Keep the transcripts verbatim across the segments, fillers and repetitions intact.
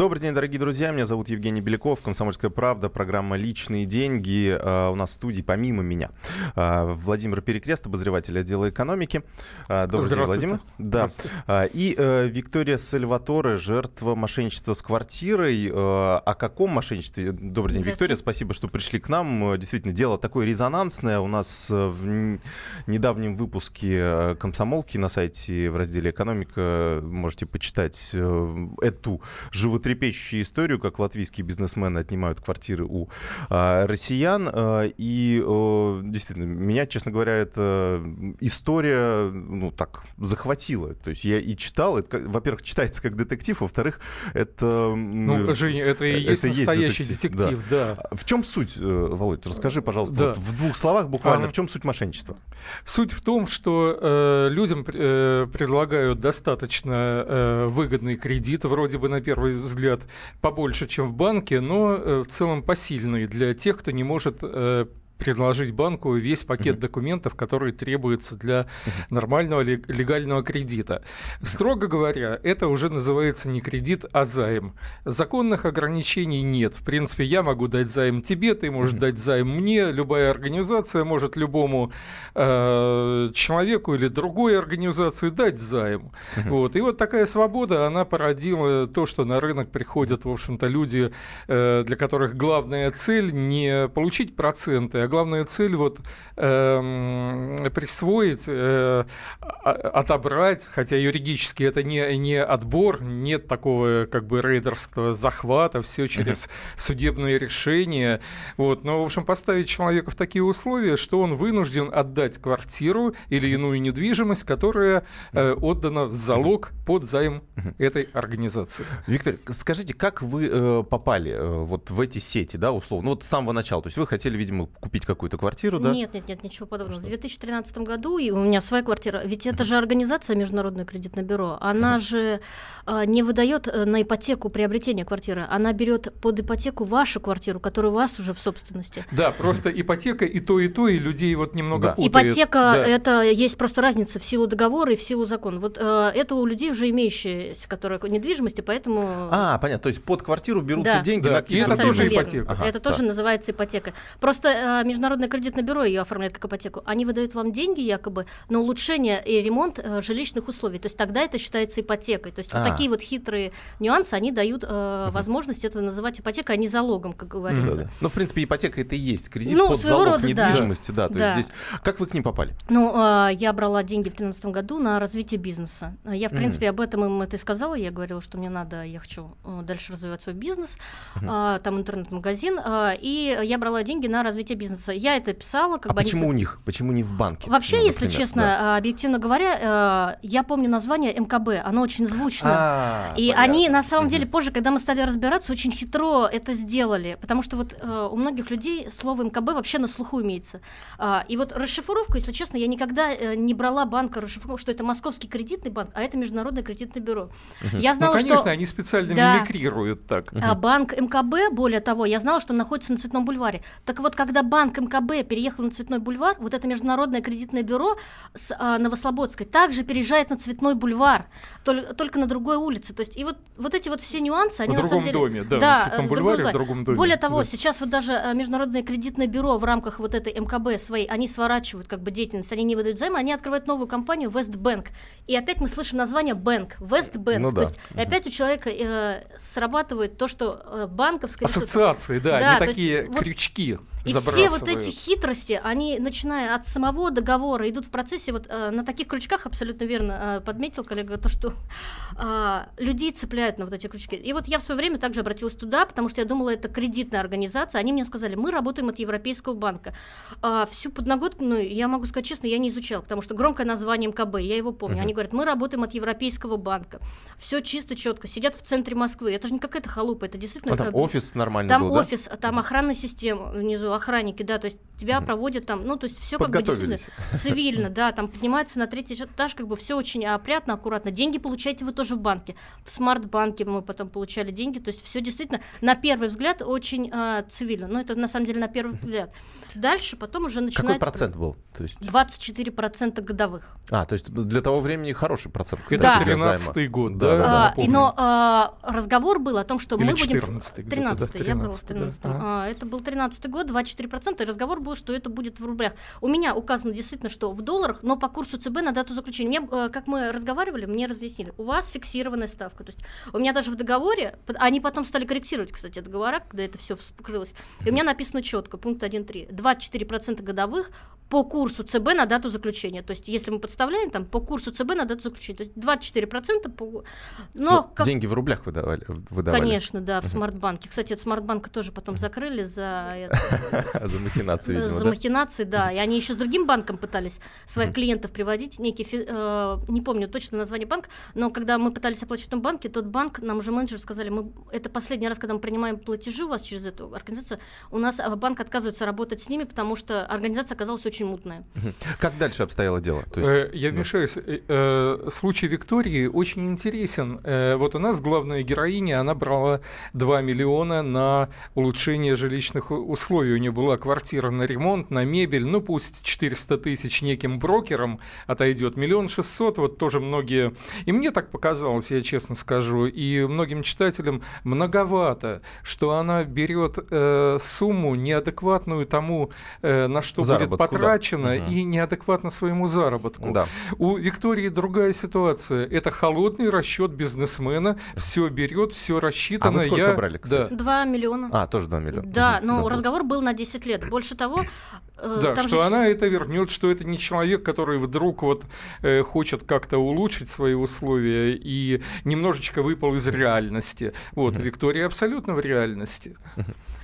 Добрый день, дорогие друзья. Меня зовут Евгений Беляков. «Комсомольская правда». Программа «Личные деньги». У нас в студии, помимо меня, Владимир Перекрест, обозреватель отдела экономики. Добрый день, Владимир. Да. И Виктория Сальваторе, жертва мошенничества с квартирой. О каком мошенничестве? Добрый день, Виктория. Спасибо, что пришли к нам. Действительно, дело такое резонансное. У нас в недавнем выпуске «Комсомолки» на сайте в разделе «Экономика» можете почитать эту животную трепещущую историю, как латвийские бизнесмены отнимают квартиры у а, россиян. А, и а, действительно, меня, честно говоря, эта история, ну, так, захватила. То есть я и читал. Это, во-первых, читается как детектив, во-вторых, это... Ну, Жень, это и это есть настоящий есть детектив, детектив да. да. В чем суть, Володь, расскажи, пожалуйста, да. вот в двух словах буквально, а, в чем суть мошенничества? Суть в том, что э, людям э, предлагают достаточно э, выгодный кредит, вроде бы на первый взгляд, взгляд побольше, чем в банке, но в целом посильный для тех, кто не может предложить банку весь пакет uh-huh. документов, которые требуются для uh-huh. нормального легального кредита. Строго говоря, это уже называется не кредит, а займ. Законных ограничений нет. В принципе, я могу дать займ тебе, ты можешь uh-huh. дать займ мне, любая организация может любому э, человеку или другой организации дать займ. Uh-huh. Вот. И вот такая свобода, она породила то, что на рынок приходят, в общем-то, люди, э, для которых главная цель не получить проценты, а главная цель вот, э, присвоить, э, отобрать, хотя юридически это не, не отбор, нет такого как бы рейдерства, захвата, все через uh-huh. судебные решения. Вот. Но, в общем, поставить человека в такие условия, что он вынужден отдать квартиру или иную недвижимость, которая э, отдана в залог под займ uh-huh. этой организации. Виктор, скажите, как вы э, попали э, вот в эти сети, да, условно, ну, вот с самого начала? То есть вы хотели, видимо, купить какую-то квартиру, да? Нет, нет, нет, ничего подобного. Что? В две тысячи тринадцатом году и у меня своя квартира. Ведь это же организация Международное кредитное бюро. Она uh-huh. же э, не выдает на ипотеку приобретение квартиры. Она берет под ипотеку вашу квартиру, которая у вас уже в собственности. Да, просто uh-huh. ипотека и то, и то, и людей вот немного да. путает. Ипотека да. – это есть просто разница в силу договора и в силу закона. Вот э, это у людей уже имеющиеся, которые недвижимости, поэтому… А, понятно. То есть под квартиру берутся да. деньги да. на квартиру. И это тоже ипотека. Ага, это да. тоже называется ипотека. Просто… Международное кредитное бюро ее оформляет как ипотеку. Они выдают вам деньги якобы на улучшение и ремонт э, жилищных условий. То есть тогда это считается ипотекой. То есть вот такие вот хитрые нюансы, они дают э, uh-huh. возможность это называть ипотекой, а не залогом, как говорится. Mm-hmm. Да, да. Ну, в принципе, ипотека это и есть кредит ну, под залог рода, недвижимости. Да. Да, то да. есть здесь... Как вы к ним попали? Ну, э, я брала деньги в две тысячи тринадцатом году на развитие бизнеса. Я, в принципе, mm-hmm. об этом им это и сказала. Я говорила, что мне надо, я хочу дальше развивать свой бизнес. Mm-hmm. Э, там интернет-магазин. Э, и я брала деньги на развитие бизнеса. Я это писала. Как а бы почему они... у них? Почему не в банке? Вообще, ну, например, если честно, да. объективно говоря, я помню название МКБ, оно очень звучно. А, и понятно. Они, на самом деле, позже, когда мы стали разбираться, очень хитро это сделали. Потому что вот у многих людей слово МКБ вообще на слуху имеется. И вот расшифровку, если честно, я никогда не брала банка расшифровку, что это Московский кредитный банк, а это Международное кредитное бюро. Я знала, ну, конечно, что... они специально да. мимикрируют так. Банк МКБ, более того, я знала, что он находится на Цветном бульваре. Так вот, когда банк Банк МКБ переехал на Цветной бульвар, вот это Международное кредитное бюро с а, Новослободской также переезжает на Цветной бульвар, только, только на другой улице. То есть, и вот, вот эти вот все нюансы, они в на другом самом деле... доме, да, да на Цветном бульваре, в другом доме. Более того, да. сейчас вот даже Международное кредитное бюро в рамках вот этой МКБ своей, они сворачивают как бы деятельность, они не выдают займы, они открывают новую компанию Вестбанк. И опять мы слышим название «Бэнк», Вестбанк. Ну, да. То есть угу. опять у человека э, срабатывает то, что банковская... Ассоциации, да, да они такие есть, крючки. Вот... И все вот эти хитрости, они, начиная от самого договора, идут в процессе, вот э, на таких крючках, абсолютно верно э, подметил коллега, то, что э, людей цепляют на вот эти крючки. И вот я в свое время также обратилась туда, потому что я думала, это кредитная организация, они мне сказали, мы работаем от Европейского банка. Э, всю подноготку, ну, я могу сказать честно, я не изучала, потому что громкое название МКБ, я его помню, uh-huh. они говорят, мы работаем от Европейского банка. Все чисто, четко, сидят в центре Москвы, это же не какая-то халупа, это действительно... А там это, офис нормальный там был, офис, да? Там офис, там охранная система внизу, охранники, да, то есть тебя mm-hmm. проводят там, ну, то есть все как бы действительно цивильно, да, там поднимаются на третий этаж, как бы все очень опрятно, аккуратно. Деньги получаете вы тоже в банке. В Смартбанке мы потом получали деньги, то есть все действительно, на первый взгляд, очень э, цивильно. Ну, это на самом деле на первый взгляд. Дальше потом уже начинается... Какой процент был? То есть... двадцать четыре процента годовых. А, то есть для того времени хороший процент, кстати, да. для займа. Это тринадцатый год, да, да, да, да, да, но а, разговор был о том, что Или мы будем... тринадцатый, я была в тринадцатом. Да. А, это был тринадцатый год, двадцать четыре процента, и разговор был, что это будет в рублях. У меня указано действительно, что в долларах, но по курсу ЦБ на дату заключения. Мне, как мы разговаривали, мне разъяснили, у вас фиксированная ставка. То есть у меня даже в договоре, они потом стали корректировать, кстати, договора, когда это все вскрылось, и у меня написано четко, пункт один точка три, двадцать четыре процента годовых по курсу ЦБ на дату заключения. То есть если мы подставляем, там, по курсу ЦБ на дату заключения, то есть двадцать четыре процента по... Но, ну, как... Деньги в рублях выдавали? выдавали. Конечно, да, в Смартбанке. Кстати, от Смартбанка тоже потом закрыли за... За махинации, видимо, За махинации, да. И они еще с другим банком пытались своих клиентов приводить. Некий, не помню точно название банка, но когда мы пытались оплачивать в том банке, тот банк, нам уже менеджер сказали, мы это последний раз, когда мы принимаем платежи у вас через эту организацию, у нас банк отказывается работать с ними, потому что организация оказалась очень мутная. Как дальше обстояло дело? То есть, я вмешаюсь. Случай Виктории очень интересен. Вот у нас главная героиня, она брала два миллиона на улучшение жилищных условий. У нее была квартира на ремонт, на мебель. Ну пусть четыреста тысяч неким брокерам отойдет. Миллион шестьсот. Вот тоже многие... И мне так показалось, я честно скажу, и многим читателям многовато, что она берет э, сумму неадекватную тому, э, на что Заработку. будет потрачено. Угу. И неадекватно своему заработку. Да. У Виктории другая ситуация. Это холодный расчет бизнесмена. Все берет, все рассчитано. А вы сколько Я... брали, кстати? Да. два миллиона. А, тоже два миллиона. Да, угу. но да, разговор был на десять лет. Больше того... Да, что же... она это вернет, что это не человек, который вдруг вот, э, хочет как-то улучшить свои условия и немножечко выпал из реальности. Вот, угу. Виктория абсолютно в реальности.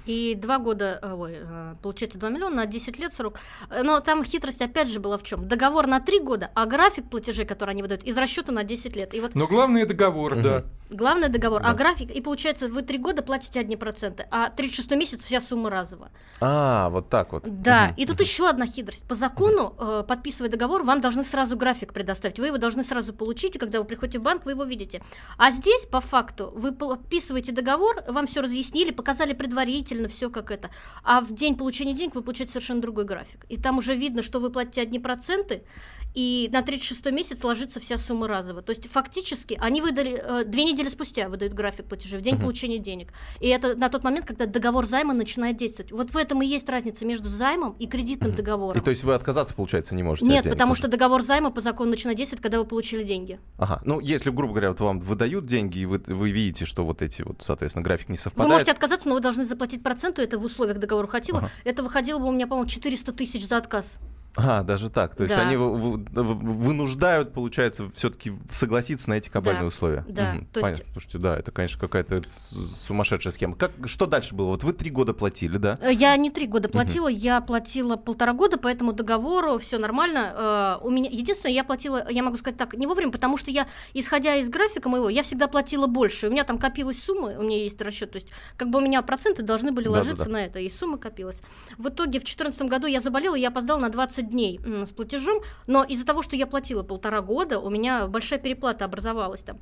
И два года, ой, получается два миллиона, на десять лет срок. Но там хитрость опять же была в чем? Договор на три года, а график платежей, который они выдают, из расчета на десять лет. И вот... Но главный договор, угу. да. Главный договор, да. а график, и получается вы три года платите один процент, а тридцать шестой месяц вся сумма разово. А, вот так вот. Да, угу. и тут угу. еще одна хитрость. По закону, э, подписывая договор, вам должны сразу график предоставить. Вы его должны сразу получить, и когда вы приходите в банк, вы его видите. А здесь, по факту, вы подписываете договор, вам все разъяснили, показали предварительно, все как это. А в день получения денег вы получаете совершенно другой график. И там уже видно, что вы платите одни проценты, и на тридцать шестой месяц ложится вся сумма разово. То есть фактически они выдали, две недели спустя выдают график платежей в день uh-huh. получения денег. И это на тот момент, когда договор займа начинает действовать. Вот в этом и есть разница между займом и кредитным uh-huh. договором. И то есть вы отказаться, получается, не можете? Нет, от денег, потому что договор займа по закону начинает действовать, когда вы получили деньги. Ага. Ну, если, грубо говоря, вот вам выдают деньги, и вы, вы видите, что вот эти, вот, соответственно, график не совпадает. Вы можете отказаться, но вы должны заплатить проценту, это в условиях договора хотело, ага. это выходило бы у меня, по-моему, четыреста тысяч за отказ. А, даже так. То да. есть они вынуждают, получается, все-таки согласиться на эти кабальные да. условия. Да. Угу. То Понятно. Есть... Слушайте, да, это, конечно, какая-то сумасшедшая схема. Как, что дальше было? Вот вы три года платили, да? Я не три года платила, угу. я платила полтора года, по этому договору все нормально. У меня единственное, я платила, я могу сказать так, не вовремя, потому что я, исходя из графика моего, я всегда платила больше. У меня там копилась сумма, у меня есть расчет, то есть как бы у меня проценты должны были ложиться да, да, да. на это, и сумма копилась. В итоге в две тысячи четырнадцатом году я заболела, я опоздала на двадцать дней с платежом, но из-за того, что я платила полтора года, у меня большая переплата образовалась там.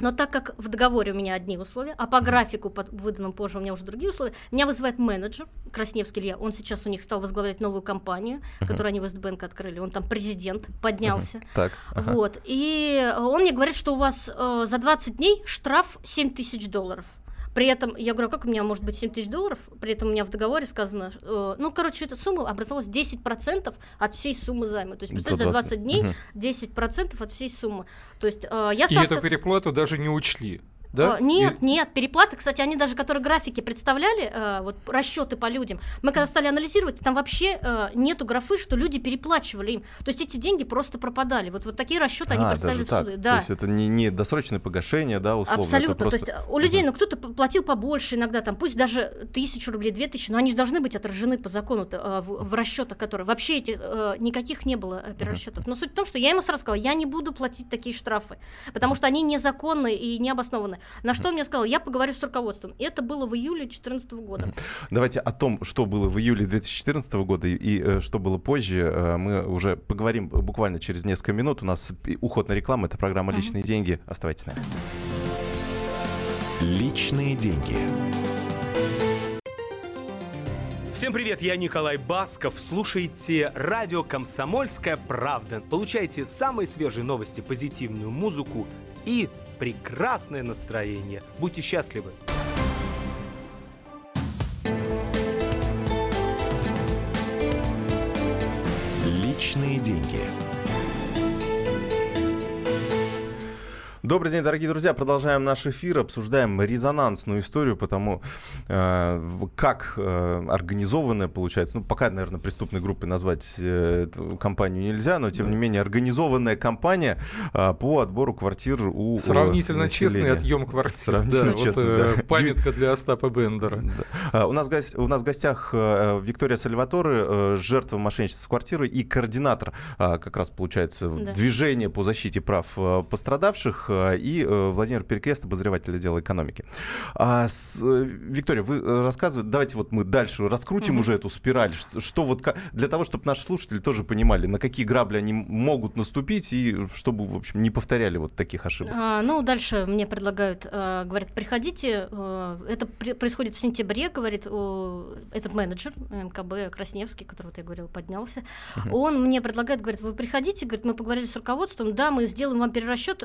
Но так как в договоре у меня одни условия, а по графику, по выданному позже, у меня уже другие условия, меня вызывает менеджер Красневский Илья. Он сейчас у них стал возглавлять новую компанию, uh-huh. которую они в Вестбанке открыли. Он там президент, поднялся. Uh-huh. Так, uh-huh. Вот. И он мне говорит, что у вас э, за двадцать дней штраф семь тысяч долларов. При этом, я говорю, как у меня может быть семь тысяч долларов, при этом у меня в договоре сказано, э, ну, короче, эта сумма образовалась десять процентов от всей суммы займа. То есть, представьте, за двадцать дней угу. десять процентов от всей суммы. То есть, э, я И стал... эту переплату даже не учли. Да? А, нет, и... нет, переплаты, кстати, они даже, которые графики представляли, э, вот расчеты по людям, мы когда стали анализировать, там вообще э, нету графы, что люди переплачивали им, то есть эти деньги просто пропадали, вот, вот такие расчеты а, они представили в суды. Да. То есть это не, не досрочное погашение, да, условно? Абсолютно, это просто... то есть у людей, ну кто-то платил побольше иногда, там, пусть даже тысячу рублей, две тысячи, но они же должны быть отражены по закону э, в, в расчетах, которые вообще этих, э, никаких не было перерасчетов, но суть в том, что я ему сразу сказала, я не буду платить такие штрафы, потому что они незаконны и необоснованы. На что он мне сказал, я поговорю с руководством. Это было в июле две тысячи четырнадцатого года. Давайте о том, что было в июле две тысячи четырнадцатого года и что было позже, мы уже поговорим буквально через несколько минут. У нас уход на рекламу, это программа «Личные деньги». Оставайтесь с нами. Личные деньги. Всем привет, я Николай Басков. Слушайте радио «Комсомольская правда». Получайте самые свежие новости, позитивную музыку и прекрасное настроение. Будьте счастливы. Личные деньги. Добрый день, дорогие друзья. Продолжаем наш эфир. Обсуждаем резонансную историю, потому э, как э, организованная, получается, ну, пока, наверное, преступной группой назвать э, эту компанию нельзя, но, тем да. не менее, организованная компания э, по отбору квартир у Сравнительно у честный отъем квартир. Сравнительно да, честный, вот, да. Памятка для Остапа Бендера. Да. У нас в гостях Виктория Сальваторе, жертва мошенничества с квартирой и координатор, как раз, получается, да. движения по защите прав пострадавших. И Владимир Перекрест, обозреватель отдела экономики. А с, Виктория, вы рассказываете, давайте вот мы дальше раскрутим mm-hmm. уже эту спираль, что, что вот для того, чтобы наши слушатели тоже понимали, на какие грабли они могут наступить, и чтобы, в общем, не повторяли вот таких ошибок. А, ну, дальше мне предлагают, а, говорят, приходите, а, это при, происходит в сентябре, говорит о, этот менеджер эм ка бэ Красневский, которого я говорила, поднялся, mm-hmm. он мне предлагает, говорит, вы приходите, говорит, мы поговорили с руководством, да, мы сделаем вам перерасчет.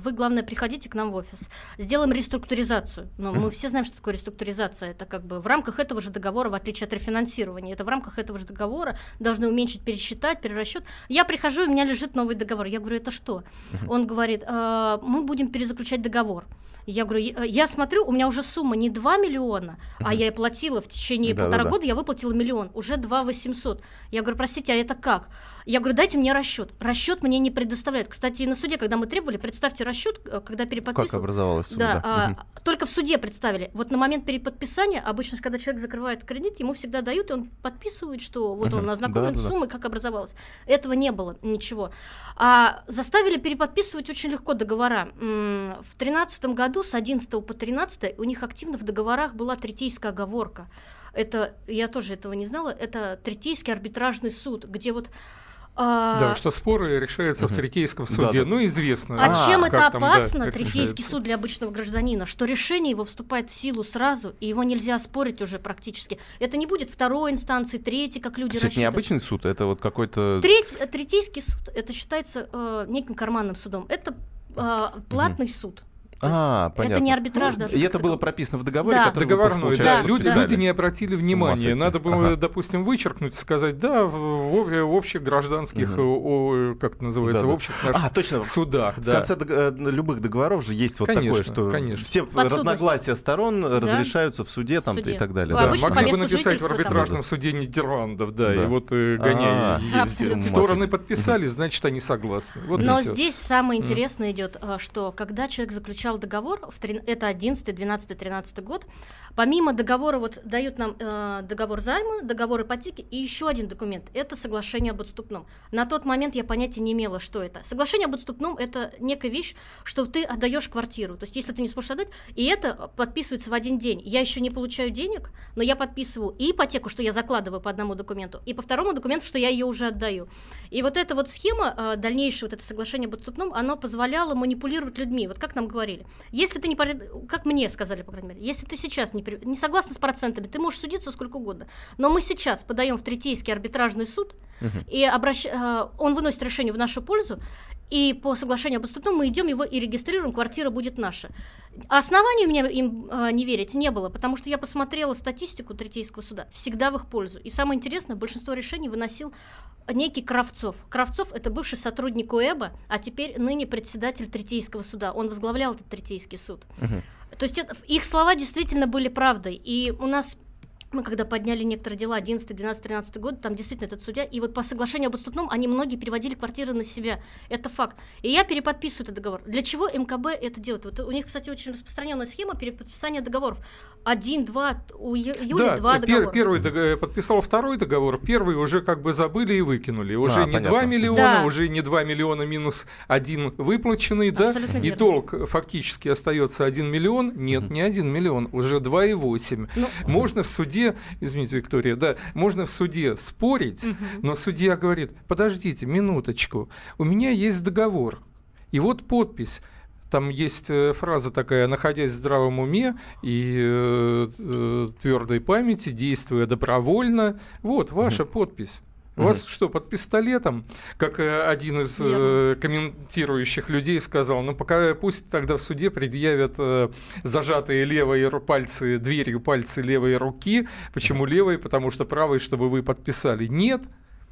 Вы, главное, приходите к нам в офис. Сделаем реструктуризацию. Но мы все знаем, что такое реструктуризация. Это как бы в рамках этого же договора, в отличие от рефинансирования, это в рамках этого же договора должны уменьшить, пересчитать, перерасчет. Я прихожу, и у меня лежит новый договор. Я говорю, это что? Он говорит, э, мы будем перезаключать договор. Я говорю, я смотрю, у меня уже сумма не два миллиона, а я и платила в течение да, полтора да, года, да. я выплатила миллион, уже два восемьсот. Я говорю, простите, а это как? Я говорю, дайте мне расчет. Расчет мне не предоставляют. Кстати, на суде, когда мы требовали, представьте расчет, когда переподписывали. Как образовалась сумма? Да, да. А, угу. Только в суде представили. Вот на момент переподписания, обычно, когда человек закрывает кредит, ему всегда дают, и он подписывает, что вот угу. он ознакомлен да, с суммой, да. как образовалась. Этого не было ничего. А заставили переподписывать очень легко договора. В тринадцатом году с одиннадцатого по тринадцатое у них активно в договорах была третейская оговорка. Это, я тоже этого не знала, это Третейский арбитражный суд, где вот... А... Да, что споры решаются угу. в Третейском суде, да, да. ну известно. А, а чем это опасно, там, да, Третейский суд для обычного гражданина, что решение его вступает в силу сразу, и его нельзя оспорить уже практически. Это не будет второй инстанции, третьей, как люди рассчитывают. Это не обычный суд, это вот какой-то... Треть... Третейский суд, это считается э, неким карманным судом, это э, платный угу. суд. А, понятно. Это не арбитраж даже. И это было прописано в договоре, да. который договорной, да. Люди, люди не обратили внимания. Надо было, ага. допустим, вычеркнуть, сказать, да, в, в общих гражданских, угу. о, как это называется, да, да. в общих а, точно. судах. В да. конце дог- любых договоров же есть вот конечно, такое, что конечно. все разногласия сторон да? разрешаются в суде, там, в суде. И так далее. Да. Да. Могли бы написать в арбитражном там. суде Нидерландов, да, да. и вот э, гоняя ездят. Стороны подписались, значит, они согласны. Вот но здесь самое интересное идет, что когда человек заключал договор, это одиннадцатый, двенадцатый, тринадцатый год, помимо договора вот дают нам э, договор займа, договор ипотеки и еще один документ, это соглашение об отступном. На тот момент я понятия не имела, что это. Соглашение об отступном — это некая вещь, что ты отдаешь квартиру, то есть если ты не сможешь отдать, и это подписывается в один день. Я еще не получаю денег, но я подписываю и ипотеку, что я закладываю по одному документу, и по второму документу, что я ее уже отдаю. И вот эта вот схема, э, дальнейшее вот это соглашение об отступном, оно позволяло манипулировать людьми. Вот как нам говорили, если ты не, как мне сказали, по крайней мере, если ты сейчас не, не согласна с процентами, ты можешь судиться сколько угодно. Но мы сейчас подаем в Третейский арбитражный суд, угу. и обращ, он выносит решение в нашу пользу, и по соглашению об отступном мы идем его и регистрируем, квартира будет наша. Оснований мне им э, не верить не было, потому что я посмотрела статистику Третейского суда, всегда в их пользу. И самое интересное, большинство решений выносил некий Кравцов. Кравцов — это бывший сотрудник УЭБа, а теперь ныне председатель Третейского суда. Он возглавлял этот Третейский суд. Uh-huh. То есть это, их слова действительно были правдой. И у нас Мы когда подняли некоторые дела одиннадцатый, двенадцатый, тринадцатый год, там действительно этот судья, и вот по соглашению об отступном они многие переводили квартиры на себя. Это факт. И я переподписываю этот договор. Для чего эм ка бэ это делает? Вот у них, кстати, очень распространенная схема переподписания договоров. Один, два, у Юли да, два пер- договора. Первый договор, подписал второй договор, первый уже как бы забыли и выкинули. Уже а, не понятно. два миллиона, да. уже не два миллиона минус один выплаченный, абсолютно да, верно. И долг фактически остается один миллион. Нет, mm-hmm. не один миллион, уже два и восемь. Ну, можно в суде извините, Виктория, да, можно в суде спорить, угу. но судья говорит, подождите, минуточку, у меня есть договор, и вот подпись. Там есть фраза такая: находясь в здравом уме и э, твердой памяти, действуя добровольно, вот ваша угу. подпись. Вас что, под пистолетом? Как один из э, комментирующих людей сказал, ну пока пусть тогда в суде предъявят э, зажатые левые пальцы, дверью пальцы левой руки. Почему левой? Потому что правой, чтобы вы подписали. Нет.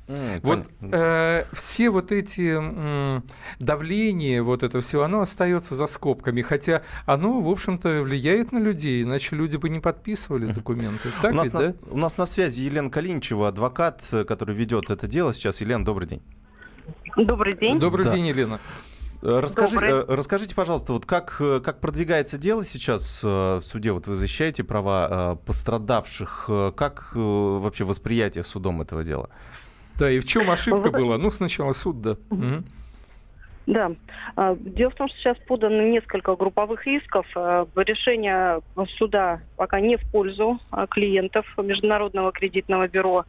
Mm, вот э, все вот эти э, давления, вот это все, оно остается за скобками, хотя оно, в общем-то, влияет на людей, иначе люди бы не подписывали документы. Так у, нас ведь, на, да? у нас на связи Елена Калиничева, адвокат, который ведет это дело сейчас. Елена, добрый день. Добрый день. Добрый да. день, Елена. Расскажи, расскажите, пожалуйста, вот как, как продвигается дело сейчас в суде? Вот вы защищаете права пострадавших. Как вообще восприятие судом этого дела? Да, и в чем ошибка была? Ну, сначала суд, да. Угу. Да. Дело в том, что сейчас подано несколько групповых исков. Решение суда пока не в пользу клиентов Международного кредитного бюро.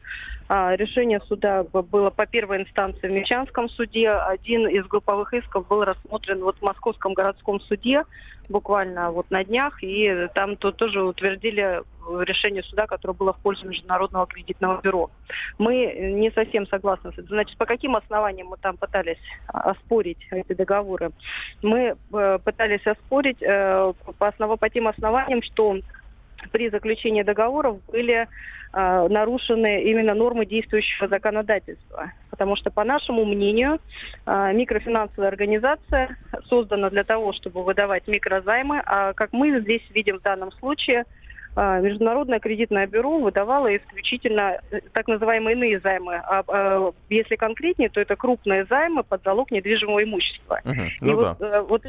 Решение суда было по первой инстанции в Мельчанском суде. Один из групповых исков был рассмотрен вот в Московском городском суде буквально вот на днях. И там то тоже утвердили решение суда, которое было в пользу Международного кредитного бюро. Мы не совсем согласны с этим. Значит, по каким основаниям мы там пытались оспорить эти договоры? Мы э, пытались оспорить э, по, основ... по тем основаниям, что при заключении договоров были э, нарушены именно нормы действующего законодательства. Потому что, по нашему мнению, э, микрофинансовая организация создана для того, чтобы выдавать микрозаймы. А как мы здесь видим в данном случае, Международное кредитное бюро выдавало исключительно так называемые иные займы. А если конкретнее, то это крупные займы под залог недвижимого имущества. Угу. Ну и да. вот,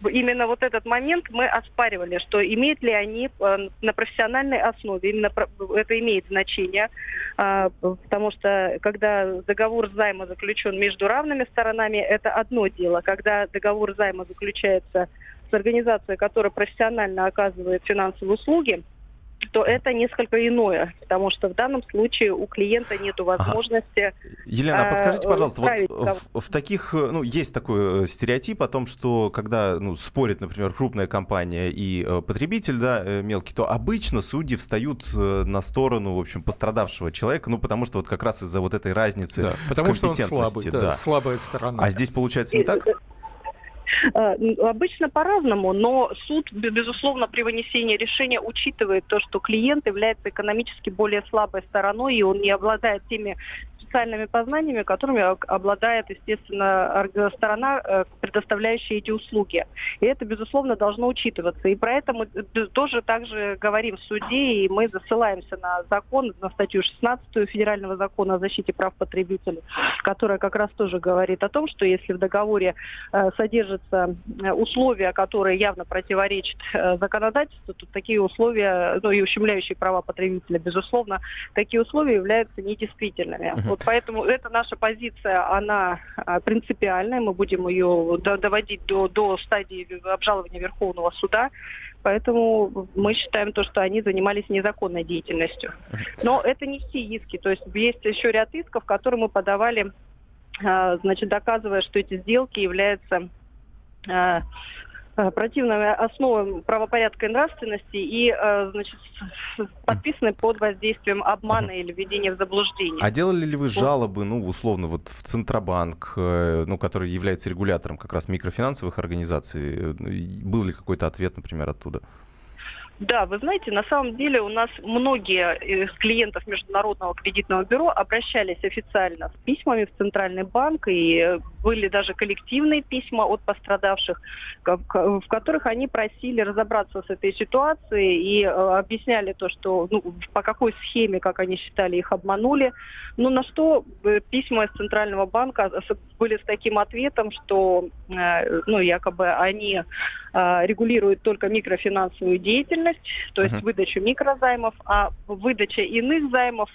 вот именно вот этот момент мы оспаривали, что имеют ли они на профессиональной основе, именно это имеет значение, потому что когда договор займа заключен между равными сторонами, это одно дело. Когда договор займа заключается с организацией, которая профессионально оказывает финансовые услуги, то это несколько иное, потому что в данном случае у клиента нет возможности... Ага. Елена, а подскажите, пожалуйста, вот в, в таких, ну, есть такой стереотип о том, что когда ну, спорит, например, крупная компания и потребитель, да, мелкий, то обычно судьи встают на сторону, в общем, пострадавшего человека, ну, потому что вот как раз из-за вот этой разницы да, потому что он слабый, да, да. слабая сторона. А здесь получается не так? Обычно по-разному, но суд, безусловно, при вынесении решения учитывает то, что клиент является экономически более слабой стороной, и он не обладает теми специальными познаниями, которыми обладает, естественно, сторона, предоставляющая эти услуги. И это, безусловно, должно учитываться. И про это мы тоже также говорим в суде, и мы засылаемся на закон, на статью шестнадцатую Федерального закона о защите прав потребителей, которая как раз тоже говорит о том, что если в договоре содержатся условия, которые явно противоречат законодательству, то такие условия, ну и ущемляющие права потребителя, безусловно, такие условия являются недействительными. Вот поэтому эта наша позиция, она принципиальная, мы будем ее доводить до, до стадии обжалования Верховного суда, поэтому мы считаем то, что они занимались незаконной деятельностью. Но это не все иски, то есть есть еще ряд исков, которые мы подавали, значит, доказывая, что эти сделки являются... противными основам правопорядка и нравственности и, значит, подписаны под воздействием обмана uh-huh. или введения в заблуждение. А делали ли вы жалобы, ну, условно, вот в Центробанк, ну, который является регулятором как раз микрофинансовых организаций? Был ли какой-то ответ, например, оттуда? Да, вы знаете, на самом деле у нас многие из клиентов Международного кредитного бюро обращались официально с письмами в Центральный банк, и были даже коллективные письма от пострадавших, в которых они просили разобраться с этой ситуацией и объясняли то, что ну, по какой схеме, как они считали, их обманули. Но на что письма из Центрального банка были с таким ответом, что ну, якобы они регулируют только микрофинансовую деятельность, то есть uh-huh. выдачу микрозаймов, а выдача иных займов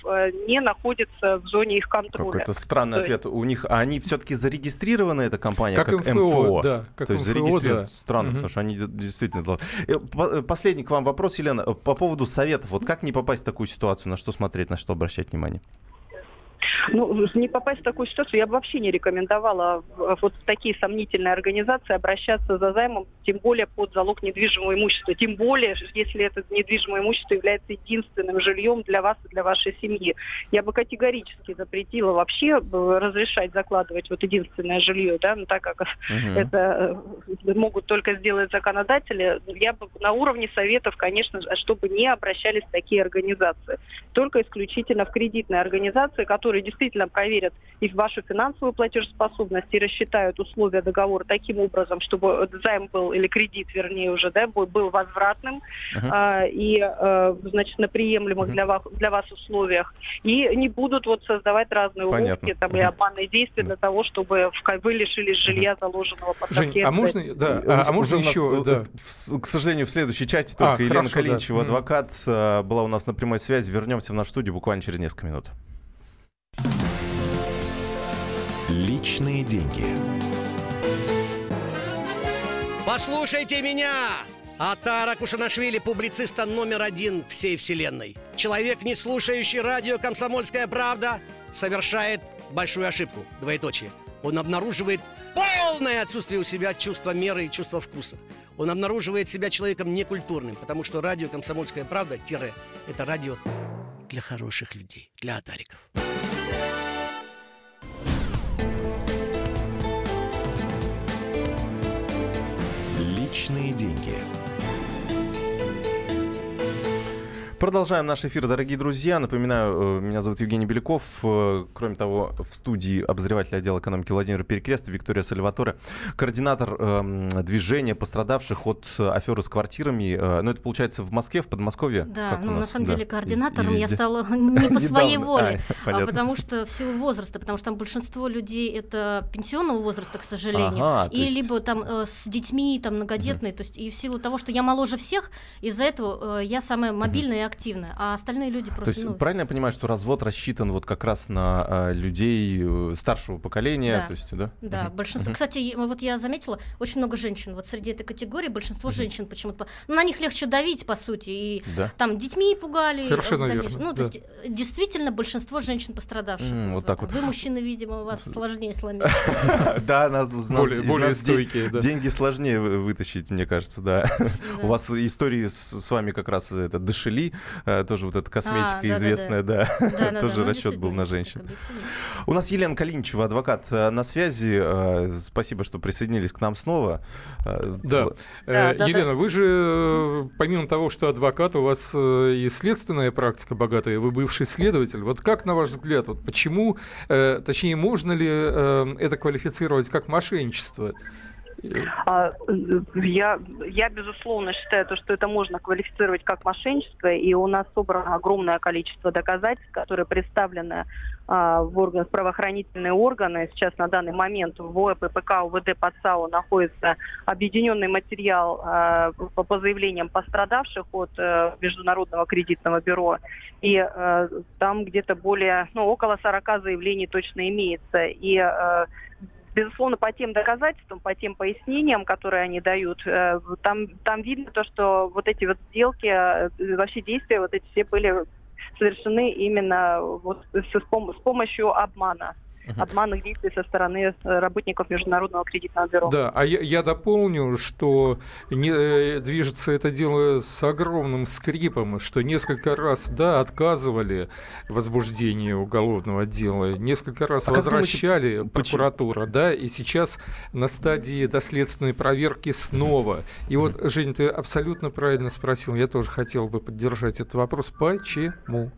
не находится в зоне их контроля. Какой-то странный то ответ есть... у них. А они все-таки зарегистрированы, эта компания, как, как эм эф о? Да, как то есть зарегистрированы. Да. Странно, uh-huh. потому что они действительно должны... Последний к вам вопрос, Елена, по поводу советов. Вот как не попасть в такую ситуацию, на что смотреть, на что обращать внимание? Ну, не попасть в такую ситуацию, я бы вообще не рекомендовала вот в такие сомнительные организации обращаться за займом, тем более под залог недвижимого имущества. Тем более, если это недвижимое имущество является единственным жильем для вас и для вашей семьи. Я бы категорически запретила вообще разрешать закладывать вот единственное жилье, да, ну, так как угу. это могут только сделать законодатели. Я бы на уровне советов, конечно, чтобы не обращались в такие организации. Только исключительно в кредитные организации, которые действительно проверят и вашу финансовую платежеспособность и рассчитают условия договора таким образом, чтобы займ был, или кредит, вернее, уже, да, был возвратным uh-huh. а, и, а, значит, на приемлемых uh-huh. для, вас, для вас условиях. И не будут вот создавать разные уловки там, uh-huh. и обманные действия uh-huh. для того, чтобы вы лишились жилья uh-huh. заложенного под такие... Жень, а можно, да, а, а можно еще... Нас, да. в, к сожалению, в следующей части только а, Елена хорошо, Калиничева, да. адвокат, mm-hmm. была у нас на прямой связи. Вернемся в нашу студию буквально через несколько минут. Личные деньги. Послушайте меня! Отара Кушанашвили, публициста номер один всей вселенной. Человек, не слушающий радио «Комсомольская правда», совершает большую ошибку, двоеточие. Он обнаруживает полное отсутствие у себя чувства меры и чувства вкуса. Он обнаруживает себя человеком некультурным, потому что радио «Комсомольская правда» тире, это радио для хороших людей, для отариков. Личные деньги. Продолжаем наш эфир, дорогие друзья. Напоминаю, меня зовут Евгений Беляков. Кроме того, в студии обозреватель отдела экономики Владимир Перекрест, Виктория Сальваторе, координатор э, движения пострадавших от аферы с квартирами. Э, ну, это получается в Москве, в Подмосковье. Да, ну, на самом да. деле координатором я стала не по своей воле, а, а потому что в силу возраста, потому что там большинство людей это пенсионного возраста, к сожалению, ага, и есть... либо там э, с детьми, там многодетные, угу. то есть и в силу того, что я моложе всех, из-за этого э, я самая мобильная и угу. активно, а остальные люди просто... То есть, ну... правильно я понимаю, что развод рассчитан вот как раз на а, людей старшего поколения? Да, то есть, да? да угу. большинство. Угу. Кстати, вот я заметила, очень много женщин. Вот среди этой категории большинство угу. женщин почему-то... Ну, на них легче давить, по сути, и да. там детьми пугали. Совершенно и, верно. Ну, то да. есть, действительно, большинство женщин пострадавших. М, вот так вот. Вы, мужчины, видимо, у вас сложнее сломить. Да, нас более стойкие. Деньги сложнее вытащить, мне кажется, да. У вас истории с вами как раз это дошли. Тоже вот эта косметика а, да, известная, да, да. да. да тоже да, расчет ну, был на женщин. У нас Елена Калиничева, адвокат, на связи. Спасибо, что присоединились к нам снова. Да. да Елена, да. вы же, помимо того, что адвокат, у вас и следственная практика богатая, вы бывший следователь. Вот как, на ваш взгляд, вот почему, точнее, можно ли это квалифицировать как мошенничество? Я, я, безусловно, считаю, что это можно квалифицировать как мошенничество, и у нас собрано огромное количество доказательств, которые представлены а, в органы, в правоохранительные органы. Сейчас на данный момент в о пэ пэ ка, у вэ дэ по САУ находится объединенный материал а, по, по заявлениям пострадавших от а, Международного кредитного бюро, и а, там где-то более, ну, около сорока заявлений точно имеется, и а, безусловно, по тем доказательствам, по тем пояснениям, которые они дают, там, там видно то, что вот эти вот сделки, вообще действия, вот эти все были совершены именно вот с, с помощью обмана. обманных действий со стороны работников Международного кредитного бюро. Да, а я, я дополню, что не, движется это дело с огромным скрипом, что несколько раз, да, отказывали возбуждение уголовного дела, несколько раз а возвращали думаете, прокуратура, почему? Да, и сейчас на стадии доследственной проверки снова. И вот, Жень, ты абсолютно правильно спросил, я тоже хотел бы поддержать этот вопрос. Почему?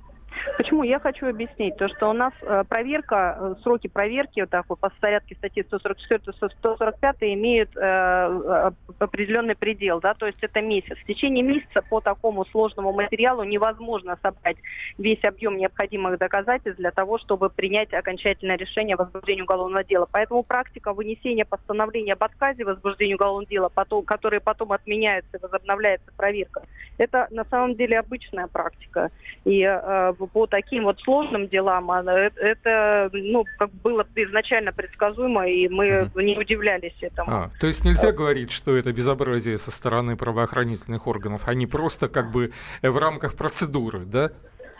Почему? Я хочу объяснить. То, что у нас проверка, сроки проверки вот так вот, по порядке статьи сто сорок четыре сто сорок пять имеют э, определенный предел, да, то есть это месяц. В течение месяца по такому сложному материалу невозможно собрать весь объем необходимых доказательств для того, чтобы принять окончательное решение о возбуждении уголовного дела. Поэтому практика вынесения постановления об отказе в возбуждении уголовного дела, потом, которое потом отменяется и возобновляется проверка, это на самом деле обычная практика. И э, по таким вот сложным делам, это, ну, как было изначально предсказуемо, и мы не удивлялись этому. А, то есть нельзя говорить, что это безобразие со стороны правоохранительных органов, они просто как бы в рамках процедуры, да?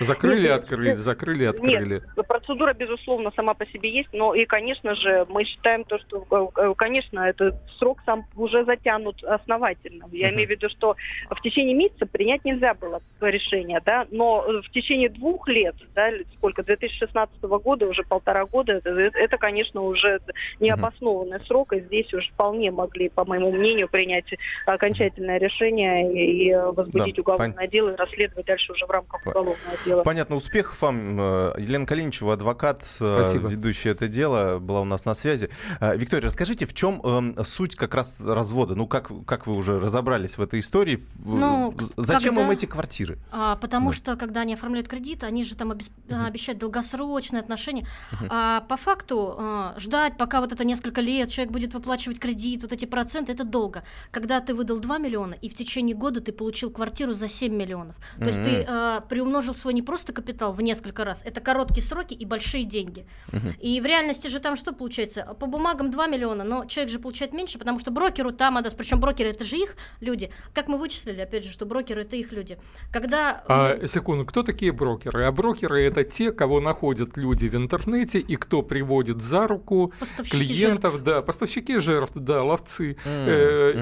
Закрыли, открыли, закрыли, открыли. Нет, процедура, безусловно, сама по себе есть, но и, конечно же, мы считаем то, что, конечно, этот срок сам уже затянут основательно. Я uh-huh. имею в виду, что в течение месяца принять нельзя было решение, да, но в течение двух лет, да, сколько, две тысячи шестнадцатого года, уже полтора года, это, это конечно, уже необоснованный uh-huh. срок, и здесь уже вполне могли, по моему мнению, принять окончательное решение и, и возбудить да, уголовное пон... дело и расследовать дальше уже в рамках уголовного дела. Понятно. Успехов вам. Елена Калиничева, адвокат, спасибо. Ведущая это дело, была у нас на связи. Виктория, расскажите, в чем э, суть как раз развода? Ну, как, как вы уже разобрались в этой истории? Ну, зачем когда... им эти квартиры? А, потому да. что, когда они оформляют кредит, они же там обесп... uh-huh. обещают долгосрочные отношения. Uh-huh. А, по факту а, ждать, пока вот это несколько лет человек будет выплачивать кредит, вот эти проценты, это долго. Когда ты выдал два миллиона, и в течение года ты получил квартиру за семь миллионов. То uh-huh. есть ты а, приумножил свой не просто капитал в несколько раз, это короткие сроки и большие деньги. Uh-huh. И в реальности же там что получается? По бумагам два миллиона, но человек же получает меньше, потому что брокеру там отдаст, причем брокеры это же их люди. Как мы вычислили, опять же, что брокеры это их люди. Когда... А, мы... Секунду, кто такие брокеры? А брокеры это те, кого находят люди в интернете и кто приводит за руку поставщики клиентов, жертв. Да, поставщики жертв, да, ловцы. Uh-huh.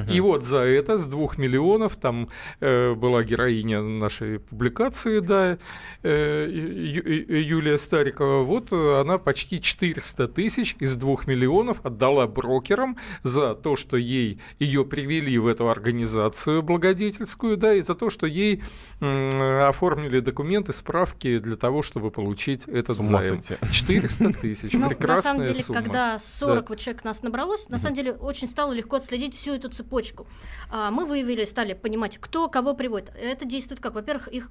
Uh-huh. И вот за это с двух миллионов, там э, была героиня нашей публикации, да, Юлия Старикова, вот она почти четыреста тысяч из двух миллионов отдала брокерам за то, что ей ее привели в эту организацию благодетельскую, да, и за то, что ей м- оформили документы, справки для того, чтобы получить этот займ. четыреста тысяч, прекрасная сумма. На самом деле, когда сорок человек нас набралось, на самом деле очень стало легко отследить всю эту цепочку. Мы выявили, стали понимать, кто кого приводит. Это действует как? Во-первых, их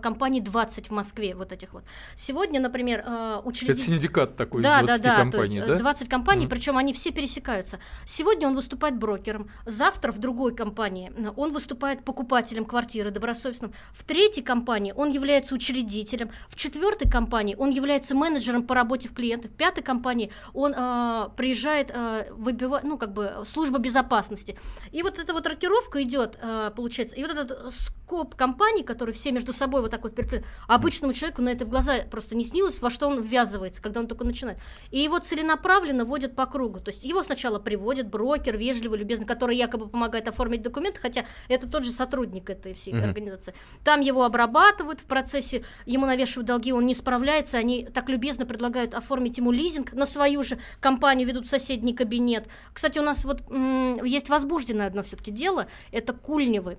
компании двадцать в Москве, вот этих вот. Сегодня, например, учредитель... Это синдикат такой да, из двадцати да, да, компаний, то есть да? двадцать компаний, mm-hmm. причем они все пересекаются. Сегодня он выступает брокером, завтра в другой компании он выступает покупателем квартиры добросовестным, в третьей компании он является учредителем, в четвертой компании он является менеджером по работе в клиентах, в пятой компании он э, приезжает, э, выбивает, ну, как бы, служба безопасности. И вот эта вот рокировка идет, э, получается, и вот этот скоп компаний, которые все между собой вот так вот переплетаются, обычному человеку на это в глаза просто не снилось, во что он ввязывается, когда он только начинает. И его целенаправленно водят по кругу. То есть его сначала приводит брокер, вежливый, любезный, который якобы помогает оформить документы, хотя это тот же сотрудник этой всей mm-hmm. организации. Там его обрабатывают в процессе, ему навешивают долги, он не справляется, они так любезно предлагают оформить ему лизинг на свою же компанию, ведут в соседний кабинет. Кстати, у нас вот м- есть возбужденное одно все-таки дело, это Кульневы.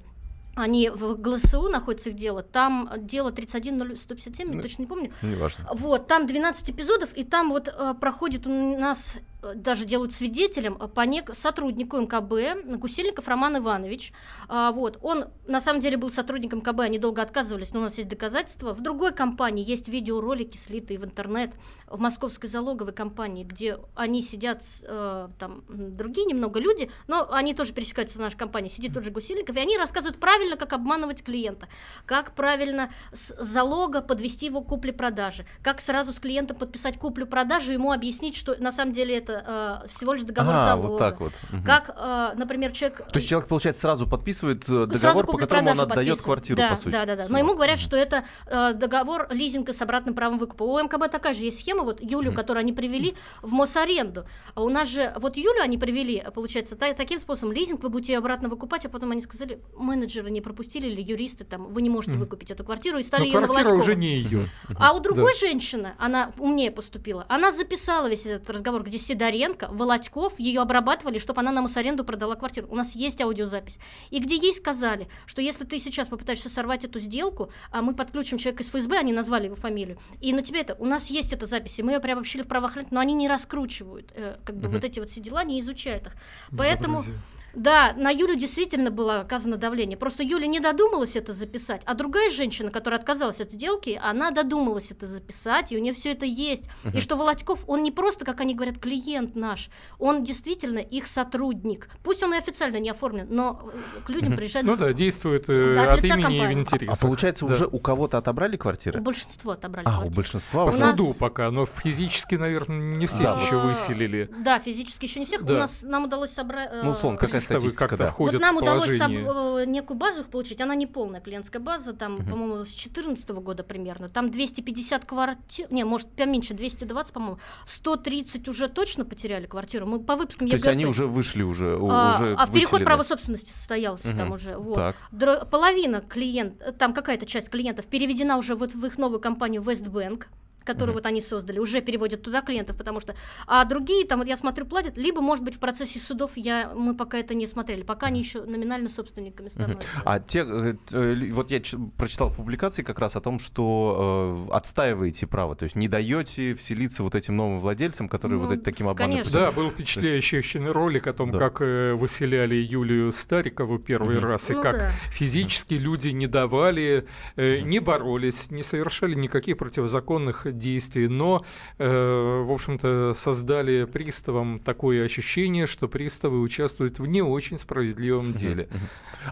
Они в ГЛСУ находятся, их дело. Там дело тридцать один ноль сто пятьдесят семь, ну, точно не помню. Не важно. Вот, там двенадцать эпизодов, и там вот э, проходит у нас, э, даже делают свидетелем, по нек- сотруднику МКБ Гусильников Роман Иванович. А, вот, он на самом деле был сотрудником МКБ, они долго отказывались, но у нас есть доказательства. В другой компании есть видеоролики, слитые в интернет, в Московской залоговой компании, где они сидят, э, там другие немного люди, но они тоже пересекаются в нашей компании, сидит тот же Гусильников, и они рассказывают правильно, как обманывать клиента, как правильно с залога подвести его к купле-продаже, как сразу с клиентом подписать куплю-продажу, ему объяснить, что на самом деле это это э, всего лишь договор а, залога. Вот так вот. Угу. Как, э, например, человек... То есть человек, получается, сразу подписывает договор, сразу по которому он отдает квартиру, да, по сути. Да, да, да. Но ему говорят, угу. что это э, договор лизинга с обратным правом выкупа. У МКБ такая же есть схема, вот Юлю, угу. которую они привели в Мос-Аренду. А у нас же, вот Юлю они привели, получается, та, таким способом, лизинг, вы будете ее обратно выкупать, а потом они сказали, менеджеры не пропустили или юристы, там, вы не можете угу. выкупить эту квартиру, и стали ее на Владькову. Квартира уже не ее. А у другой да. женщины, она умнее поступила, она записала весь этот разговор, где Сидоренко, Володьков ее обрабатывали, чтобы она на Мос-Аренду продала квартиру. У нас есть аудиозапись. И где ей сказали, что если ты сейчас попытаешься сорвать эту сделку, а мы подключим человека из эф эс бэ, они назвали его фамилию, и на тебя это... У нас есть эта запись, и мы ее приобщили в правоохранительные, но они не раскручивают. Э, как бы угу. вот эти вот все дела, не изучают их. Поэтому... Безобразие. Да, на Юлю действительно было оказано давление. Просто Юля не додумалась это записать. А другая женщина, которая отказалась от сделки, она додумалась это записать, и у нее все это есть. Uh-huh. И что Володьков, он не просто, как они говорят, клиент наш, он действительно их сотрудник. Пусть он и официально не оформлен, но к людям uh-huh. приезжает... Ну да, действует э, да, от, от имени компании. И в интересах. А, а получается, да. уже у кого-то отобрали квартиры? У большинства отобрали а, квартиры. У большинства? По у суду нас... пока, но физически, наверное, не всех да. еще выселили. Да, физически еще не всех. Да. У нас, нам удалось собрать... Э, ну, условно, какая как-то да. Вот нам удалось соб- некую базу их получить, она не полная клиентская база, там, uh-huh. по-моему, с две тысячи четырнадцатого года примерно, там двести пятьдесят квартир, не, может, поменьше, двести двадцать, по-моему, сто тридцать уже точно потеряли квартиру, мы по выпускам... То есть они уже вышли, уже, а, уже а переход права собственности состоялся uh-huh. там уже, вот. Дро- половина клиентов, там какая-то часть клиентов переведена уже вот в их новую компанию Вестбанк, которые mm-hmm. вот они создали, уже переводят туда клиентов, потому что... А другие, там, вот я смотрю, платят, либо, может быть, в процессе судов я, мы пока это не смотрели, пока mm-hmm. они еще номинально собственниками становятся. Mm-hmm. А те... Э, вот я ч- прочитал в публикации как раз о том, что э, отстаиваете право, то есть не даете вселиться вот этим новым владельцам, которые ну, вот этим, таким обманом... Конечно. Да, был впечатляющий есть... ролик о том, да. как э, выселяли Юлию Старикову первый mm-hmm. раз, и ну, как да. физически mm-hmm. люди не давали, э, не боролись, не совершали никаких противозаконных действий, но, э, в общем-то, создали приставам такое ощущение, что приставы участвуют в не очень справедливом деле.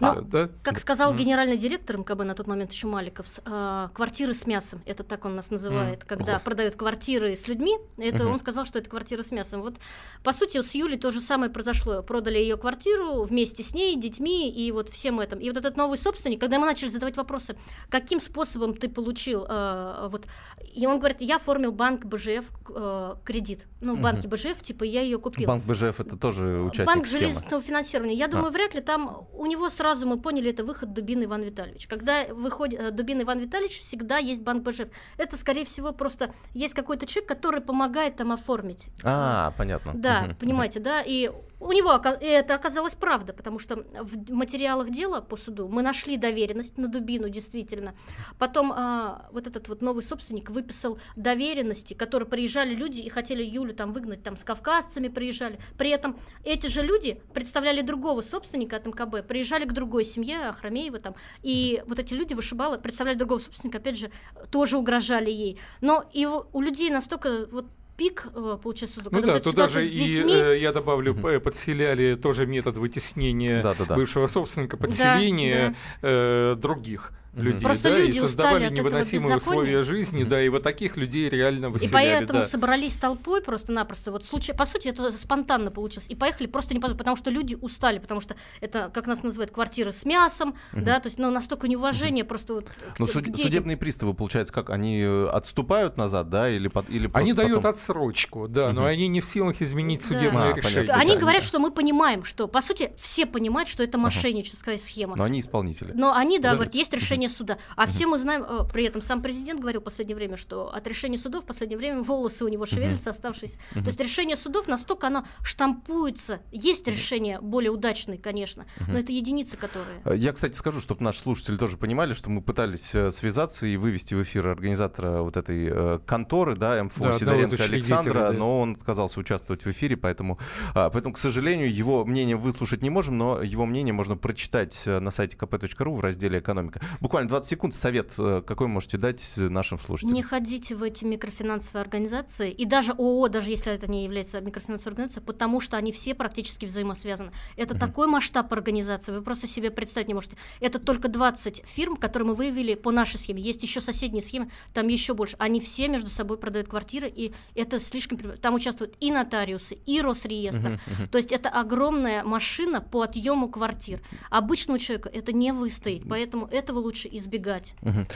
Но, а, да? Как сказал mm. генеральный директор МКБ на тот момент еще Маликов, э, квартиры с мясом, это так он нас называет, mm. когда Ох. продают квартиры с людьми, это mm-hmm. он сказал, что это квартира с мясом. Вот, по сути, с Юлей то же самое произошло. Продали ее квартиру вместе с ней, детьми и вот всем этим. И вот этот новый собственник, когда мы начали задавать вопросы, каким способом ты получил, э, вот, и он говорит, я оформил банк БЖФ э, кредит. Ну, в банке угу. БЖФ, типа, я ее купил. Банк БЖФ — это тоже участник банк схемы. Банк жилищного финансирования. Я а. думаю, вряд ли там... У него сразу, мы поняли, это выход Дубина Иван Витальевич. Когда выходит Дубин Иван Витальевич, всегда есть банк БЖФ. Это, скорее всего, просто есть какой-то человек, который помогает там оформить. А, понятно. Да, угу. понимаете, угу. да. И у него это оказалось правда, потому что в материалах дела по суду мы нашли доверенность на Дубину, действительно. Потом э, вот этот вот новый собственник выписал доверенности, которые приезжали люди и хотели Юлю там выгнать, там с кавказцами приезжали. При этом эти же люди представляли другого собственника от МКБ, приезжали к другой семье, Ахрамеева там, и вот эти люди вышибалы, представляли другого собственника, опять же, тоже угрожали ей. Но и у людей настолько вот пик, получается, ну когда да, вот туда же и, я добавлю, mm-hmm. подселяли тоже метод вытеснения да, да, да. бывшего собственника, подселения да, да. Э, других людей, просто да, люди и создавали невыносимые условия жизни, mm-hmm. да, и вот таких людей реально выселяли. И поэтому да. собрались толпой просто-напросто, вот случай, по сути, это спонтанно получилось, и поехали просто не потому, потому что люди устали, потому что это, как нас называют, квартиры с мясом, mm-hmm. да, то есть ну, настолько неуважение mm-hmm. просто вот. Но к, суд, к судебные приставы, получается, как, они отступают назад, да, или, под, или просто они дают потом... отсрочку, да, mm-hmm. но они не в силах изменить судебное да. решение. А, они говорят, да. что мы понимаем, что, по сути, все понимают, что это мошенническая uh-huh. схема. Но они исполнители. Но они, да, да. говорят, есть решение суда. А mm-hmm. все мы знаем, э, при этом сам президент говорил в последнее время, что от решения судов в последнее время волосы у него шевелятся, mm-hmm. оставшиеся. Mm-hmm. То есть решение судов настолько оно штампуется. Есть решения более удачные, конечно, mm-hmm. но это единицы, которые... Я, кстати, скажу, чтобы наши слушатели тоже понимали, что мы пытались связаться и вывести в эфир организатора вот этой э, конторы, да, МФО да, Сидоренко Александра, да. но он отказался участвовать в эфире, поэтому, э, поэтому, к сожалению, его мнение выслушать не можем, но его мнение можно прочитать на сайте kp.ru в разделе «Экономика». буквально двадцать секунд, совет какой можете дать нашим слушателям? Не ходите в эти микрофинансовые организации, и даже ООО, даже если это не является микрофинансовой организацией, потому что они все практически взаимосвязаны. Это mm-hmm. такой масштаб организации, вы просто себе представить не можете. Это только двадцать фирм, которые мы выявили по нашей схеме. Есть еще соседние схемы, там еще больше. Они все между собой продают квартиры, и это слишком... Там участвуют и нотариусы, и Росреестр. Uh-huh, uh-huh. То есть это огромная машина по отъему квартир. Обычному человеку это не выстоит, поэтому этого лучше избегать. Uh-huh.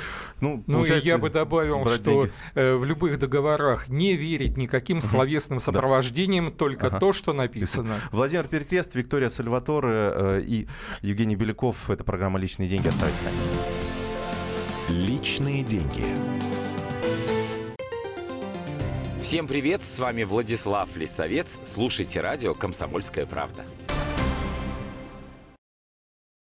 Ну, ну и я бы добавил, что э, в любых договорах не верить никаким uh-huh. словесным сопровождениям, uh-huh. только uh-huh. то, что написано. Владимир Перекрест, Виктория Сальваторе э, и Евгений Беляков. Это программа «Личные деньги». Оставайтесь с нами. Личные деньги. Всем привет, с вами Владислав Лисовец. Слушайте радио «Комсомольская правда».